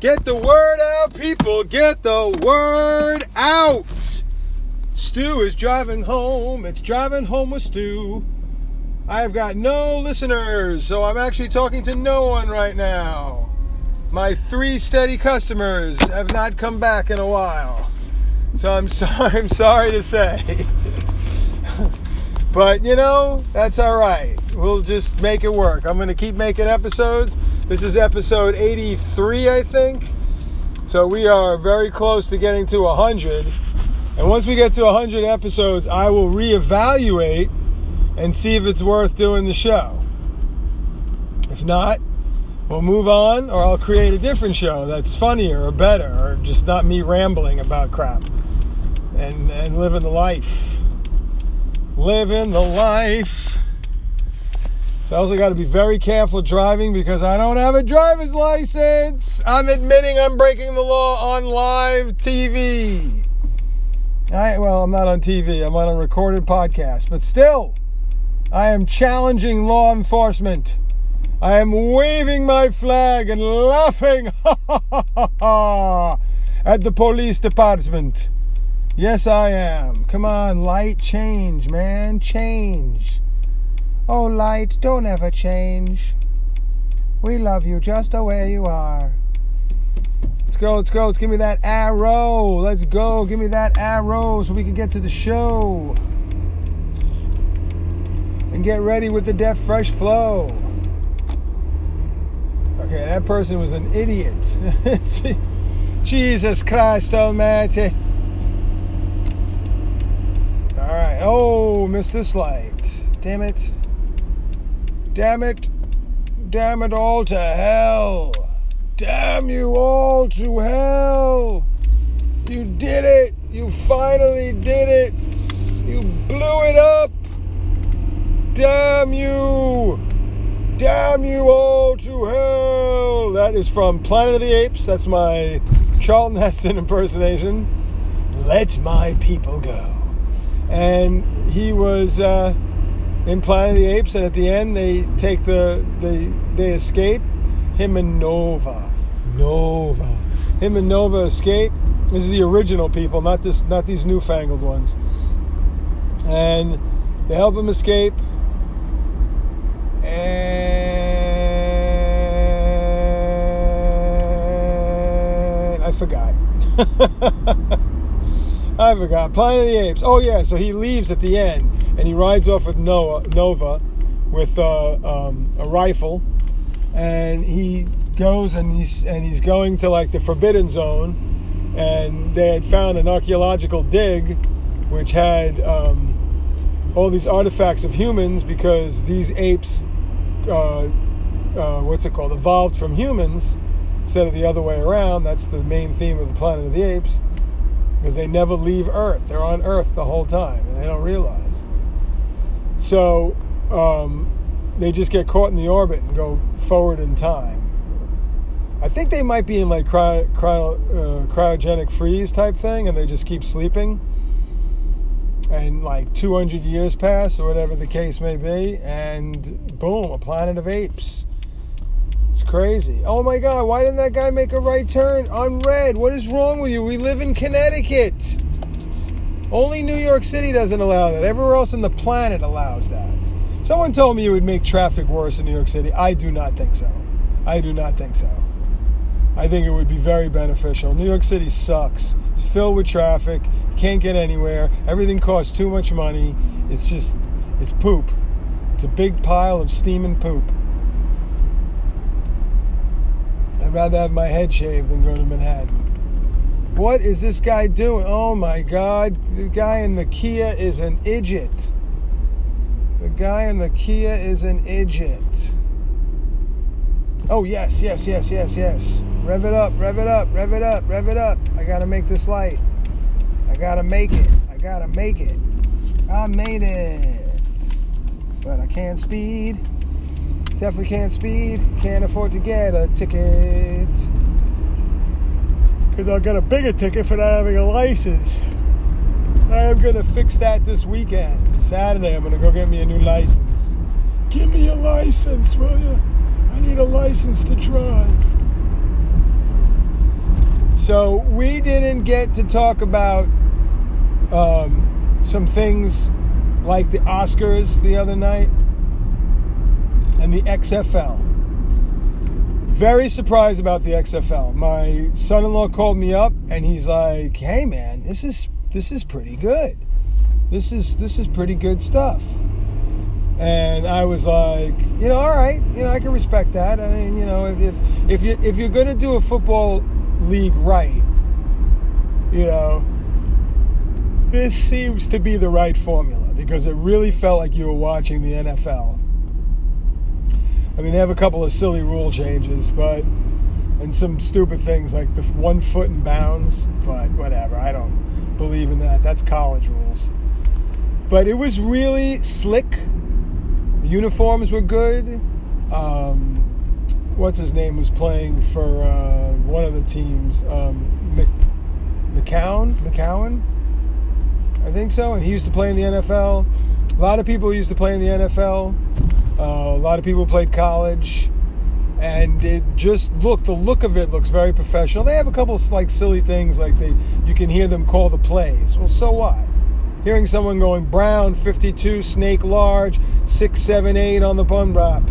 Get the word out, people. Get the word out. Stu is driving home. It's driving home with Stu. I've got no listeners, so I'm actually talking to no one right now. My three steady customers have not come back in a while. So I'm sorry to say. But, you know, that's all right. We'll just make it work. I'm going to keep making episodes. This is episode 83, I think. So we are very close to getting to 100. And once we get to 100 episodes, I will reevaluate and see if it's worth doing the show. If not, we'll move on, or I'll create a different show that's funnier or better, or just not me rambling about crap and living the life. Living the life. So I also got to be very careful driving because I don't have a driver's license. I'm admitting I'm breaking the law on live TV. Well, I'm not on TV. I'm on a recorded podcast. But still, I am challenging law enforcement. I am waving my flag and laughing at the police department. Yes, I am. Come on, light, change, man. Change. Oh, light, don't ever change. We love you just the way you are. Let's go, let's go. Let's give me that arrow. Let's go. Give me that arrow so we can get to the show. And get ready with the Death Fresh Flow. Okay, that person was an idiot. Jesus Christ Almighty. All right. Oh, missed this light. Damn it. Damn it. Damn it all to hell. Damn you all to hell. You did it. You finally did it. You blew it up. Damn you. Damn you all to hell. That is from Planet of the Apes. That's my Charlton Heston impersonation. Let my people go. And he was in Planet of the Apes, and at the end they take they escape. Him and Nova. Him and Nova escape. This is the original people, not these newfangled ones. And they help him escape. And I forgot. Planet of the Apes. Oh, yeah, so he leaves at the end, and he rides off with Nova with a rifle, and he goes, and he's going to, like, the Forbidden Zone, and they had found an archaeological dig which had all these artifacts of humans because these apes, evolved from humans instead of the other way around. That's the main theme of the Planet of the Apes. Because they never leave Earth. They're on Earth the whole time, and they don't realize. So they just get caught in the orbit and go forward in time. I think they might be in like cryogenic freeze type thing, and they just keep sleeping. And like 200 years pass, or whatever the case may be, and boom, a Planet of Apes. It's crazy. Oh my God, why didn't that guy make a right turn on red? What is wrong with you? We live in Connecticut. Only New York City doesn't allow that. Everywhere else on the planet allows that. Someone told me it would make traffic worse in New York City. I do not think so. I think it would be very beneficial. New York City sucks. It's filled with traffic. You can't get anywhere. Everything costs too much money. It's poop. It's a big pile of steaming poop. I'd rather have my head shaved than go to Manhattan. What is this guy doing? Oh my God. The guy in the Kia is an idiot. Oh, yes. Rev it up. I gotta make it. I made it. But I can't speed. Definitely can't speed. Can't afford to get a ticket. Because I'll get a bigger ticket for not having a license. I am going to fix that this weekend. Saturday, I'm going to go get me a new license. Give me a license, will you? I need a license to drive. So we didn't get to talk about some things like the Oscars the other night and the XFL. Very surprised about the XFL. My son-in-law called me up and he's like, "Hey man, this is pretty good. This is pretty good stuff." And I was like, you know, all right, you know, I can respect that. I mean, you know, if you're gonna do a football league right, you know, this seems to be the right formula, because it really felt like you were watching the NFL. I mean, they have a couple of silly rule changes, but and some stupid things like the 1 foot in bounds, but whatever. I don't believe in that. That's college rules. But it was really slick. The uniforms were good. What's his name was playing for one of the teams, McCown, I think so. And he used to play in the NFL. A lot of people used to play in the NFL. A lot of people played college, and it just looks very professional. They have a couple of, like, silly things, like you can hear them call the plays. Well, so what? Hearing someone going brown, 52, snake large, 6, 7, 8 on the bun wrap,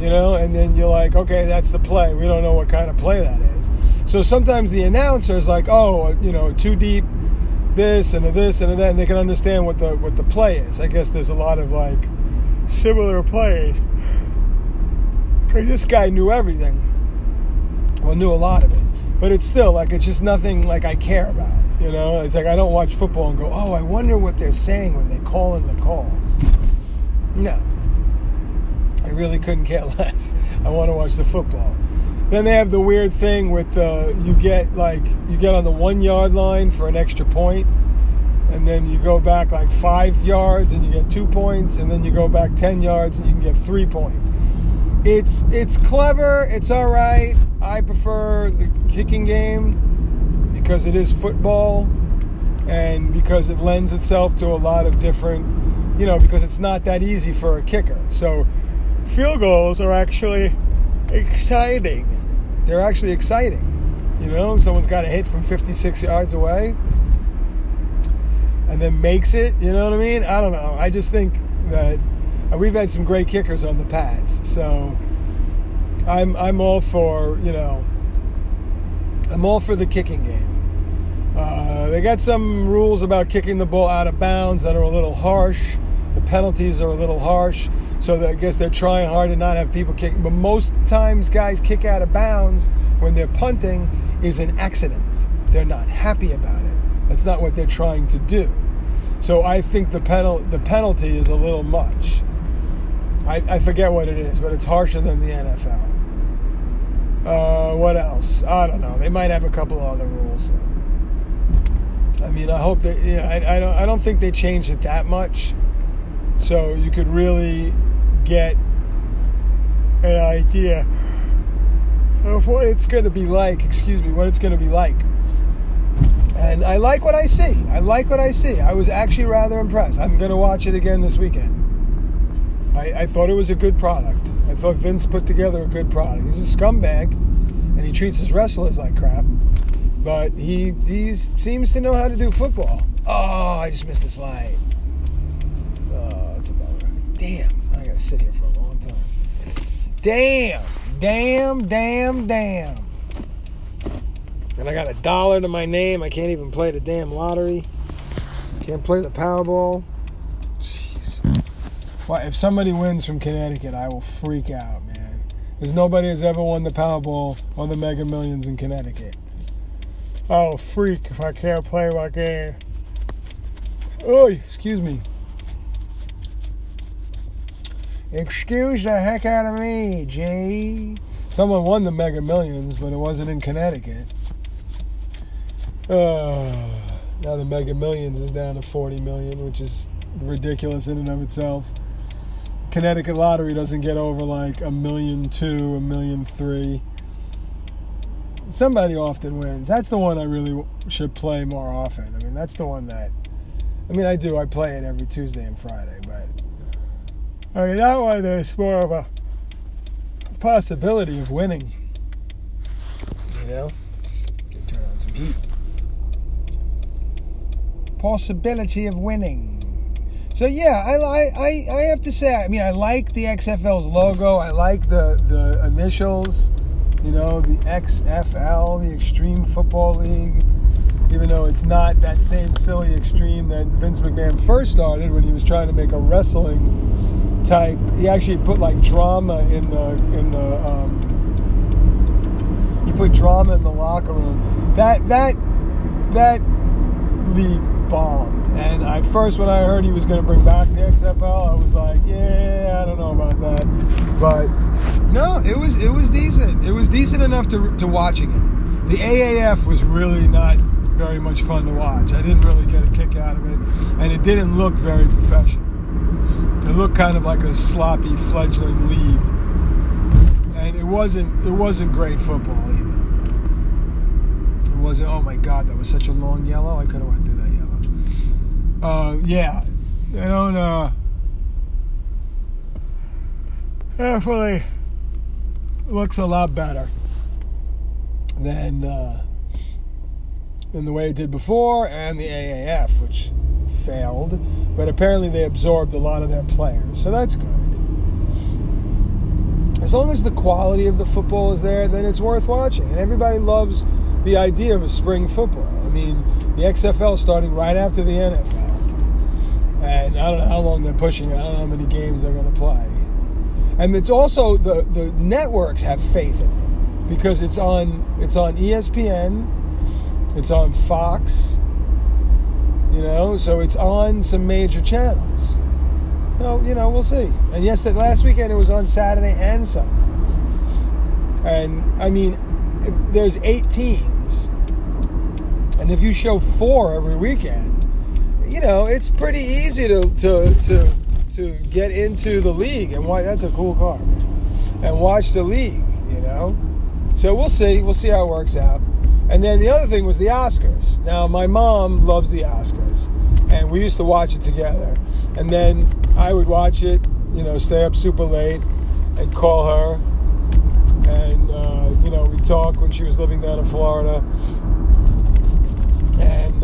you know, and then you're like, okay, that's the play. We don't know what kind of play that is. So sometimes the announcer is like, oh, you know, too deep, this and that, and they can understand what the play is. I guess there's a lot of like similar plays. This guy knew everything, well, knew a lot of it, but it's still like it's just nothing like I care about. You know, it's like I don't watch football and go, oh, I wonder what they're saying when they call in the calls. No. I really couldn't care less. I want to watch the football. Then they have the weird thing with you get on the 1 yard line for an extra point, and then you go back like 5 yards and you get 2 points, and then you go back 10 yards and you can get 3 points. It's clever. It's all right. I prefer the kicking game, because it is football, and because it lends itself to a lot of different, you know, because it's not that easy for a kicker. So field goals are actually exciting. They're actually exciting. You know, someone's got a hit from 56 yards away and then makes it, you know what I mean? I don't know. I just think that we've had some great kickers on the Pats. So I'm all for, you know, I'm all for the kicking game. They got some rules about kicking the ball out of bounds that are a little harsh. The penalties are a little harsh. So I guess they're trying hard to not have people kicking. But most times guys kick out of bounds when they're punting is an accident. They're not happy about it. That's not what they're trying to do. So I think the penalty is a little much. I forget what it is, but it's harsher than the NFL. What else? I don't know. They might have a couple other rules. I mean, I hope that. Yeah, I don't think they changed it that much, so you could really get an idea of what it's going to be like. Excuse me, what it's going to be like. And I like what I see. I was actually rather impressed. I'm going to watch it again this weekend. I thought it was a good product. I thought Vince put together a good product. He's a scumbag, and he treats his wrestlers like crap. But he seems to know how to do football. Oh, I just missed this light. Oh, that's about right. Damn, I gotta sit here for a long time. Damn. And I got $1 to my name. I can't even play the damn lottery. Can't play the Powerball. Well, if somebody wins from Connecticut, I will freak out, man. Because nobody has ever won the Powerball or the Mega Millions in Connecticut. I'll freak if I can't play my game. Oh, excuse me. Excuse the heck out of me, Jay. Someone won the Mega Millions, but it wasn't in Connecticut. Now the Mega Millions is down to 40 million, which is ridiculous in and of itself. Connecticut Lottery doesn't get over like 1.2 million, 1.3 million. Somebody often wins. That's the one I really should play more often. I mean, that's the one that, I mean, I do. I play it every Tuesday and Friday, but I mean, that one there's more of a possibility of winning. You know? Turn on find some heat. Possibility of winning. So yeah, I have to say, I mean, I like the XFL's logo. I like the initials, you know, the XFL, the Extreme Football League, even though it's not that same silly extreme that Vince McMahon first started when he was trying to make a wrestling type. He actually put like drama he put drama in the locker room. That league bombed. And at first, when I heard he was going to bring back the XFL, I was like, yeah, I don't know about that. But no, it was decent. It was decent enough to watch again. The AAF was really not very much fun to watch. I didn't really get a kick out of it, and it didn't look very professional. It looked kind of like a sloppy fledgling league, and it wasn't great football either. It wasn't. Oh my God, that was such a long yellow. I could have went through that yellow. Yeah, they don't. Definitely looks a lot better than the way it did before, and the AAF, which failed, but apparently they absorbed a lot of their players, so that's good. As long as the quality of the football is there, then it's worth watching, and everybody loves the idea of a spring football. I mean, the XFL starting right after the NFL, and I don't know how long they're pushing it. I don't know how many games they're going to play. And it's also, the networks have faith in it, because it's on ESPN, it's on Fox, you know, so it's on some major channels. So, you know, we'll see. And yes, that last weekend it was on Saturday and Sunday. And, I mean, there's 8 teams. And if you show 4 every weekend, you know, it's pretty easy to get into the league. And why, that's a cool car, man. And watch the league, you know. So we'll see. We'll see how it works out. And then the other thing was the Oscars. Now, my mom loves the Oscars, and we used to watch it together. And then I would watch it, you know, stay up super late and call her. And, you know, we'd talk when she was living down in Florida. And,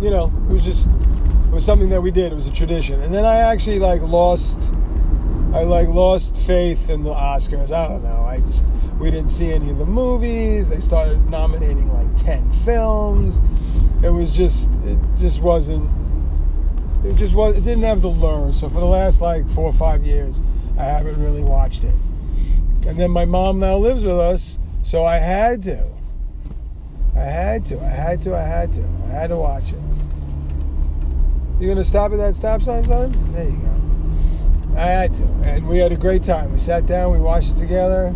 you know, it was just, it was something that we did. It was a tradition. And then I actually, like, lost faith in the Oscars. I don't know. We didn't see any of the movies. They started nominating like 10 films. It didn't have the lure. So for the last like 4 or 5 years, I haven't really watched it. And then my mom now lives with us, so I had to watch it. You gonna stop at that stop sign, son? There you go. I had to, and we had a great time. We sat down, we watched it together.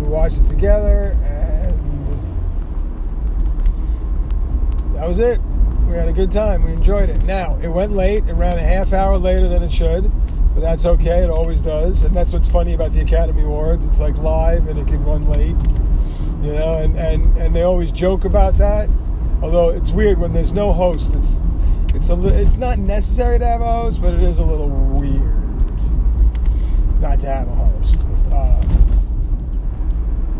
Watched it together, and that was it. We had a good time. We enjoyed it. Now, it went late. It ran a half hour later than it should, but that's okay. It always does, and that's what's funny about the Academy Awards. It's like live, and it can run late, you know, and they always joke about that, although it's weird when there's no host. It's not necessary to have a host, but it is a little weird not to have a host.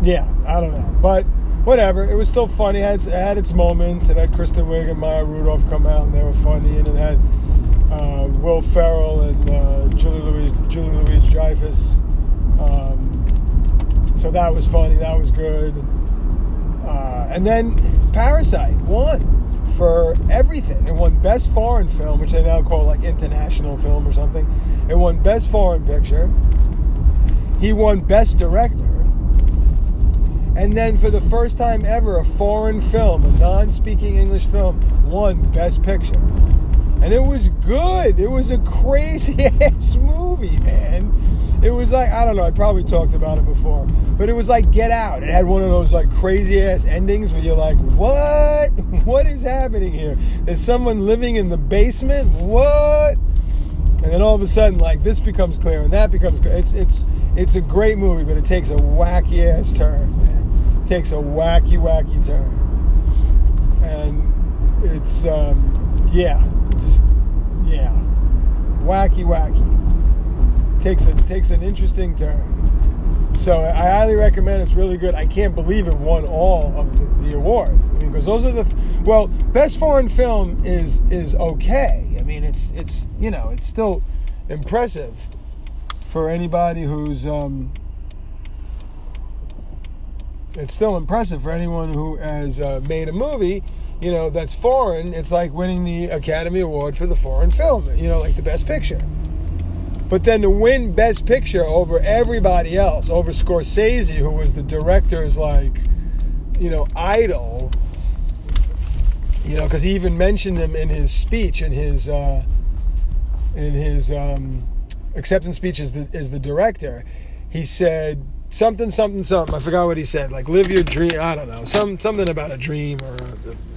Yeah, I don't know. But whatever. It was still funny. It had its moments. It had Kristen Wiig and Maya Rudolph come out, and they were funny. And it had Will Ferrell and Julie Louise Dreyfus. So that was funny. That was good. And then Parasite won for everything. It won Best Foreign Film, which they now call, like, International Film or something. It won Best Foreign Picture. He won Best Director. And then for the first time ever, a foreign film, a non-speaking English film, won Best Picture. And it was good. It was a crazy-ass movie, man. It was like, I don't know, I probably talked about it before, but it was like Get Out. It had one of those like crazy-ass endings where you're like, what? What is happening here? Is someone living in the basement? What? And then all of a sudden, like, this becomes clear and that becomes clear. It's a great movie, but it takes a wacky-ass turn, man. Takes a wacky turn, and it's wacky. Takes an interesting turn, So I highly recommend. It's really good. I can't believe it won all of the awards. I mean, because those are the well, best foreign film is okay. I mean, it's you know, it's still impressive for anybody who's it's still impressive for anyone who has made a movie, you know, that's foreign. It's like winning the Academy Award for the foreign film, you know, like the Best Picture. But then to win Best Picture over everybody else, over Scorsese, who was the director's, like, you know, idol, you know, because he even mentioned him in his speech, in his acceptance speech as the director. He said something. I forgot what he said. Like, live your dream. I don't know. Something about a dream or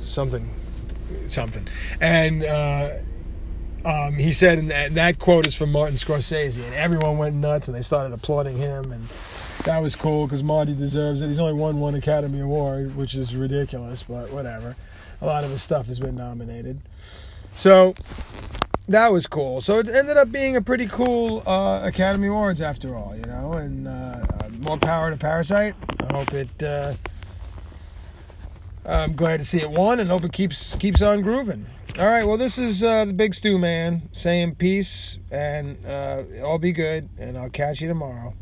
something. And he said, and that quote is from Martin Scorsese, and everyone went nuts, and they started applauding him, and that was cool because Marty deserves it. He's only won one Academy Award, which is ridiculous, but whatever. A lot of his stuff has been nominated. So that was cool. So it ended up being a pretty cool Academy Awards after all, you know, and more power to Parasite. I hope it... I'm glad to see it won, and hope it keeps on grooving. All right, well, this is the Big Stew Man saying peace, and all be good, and I'll catch you tomorrow.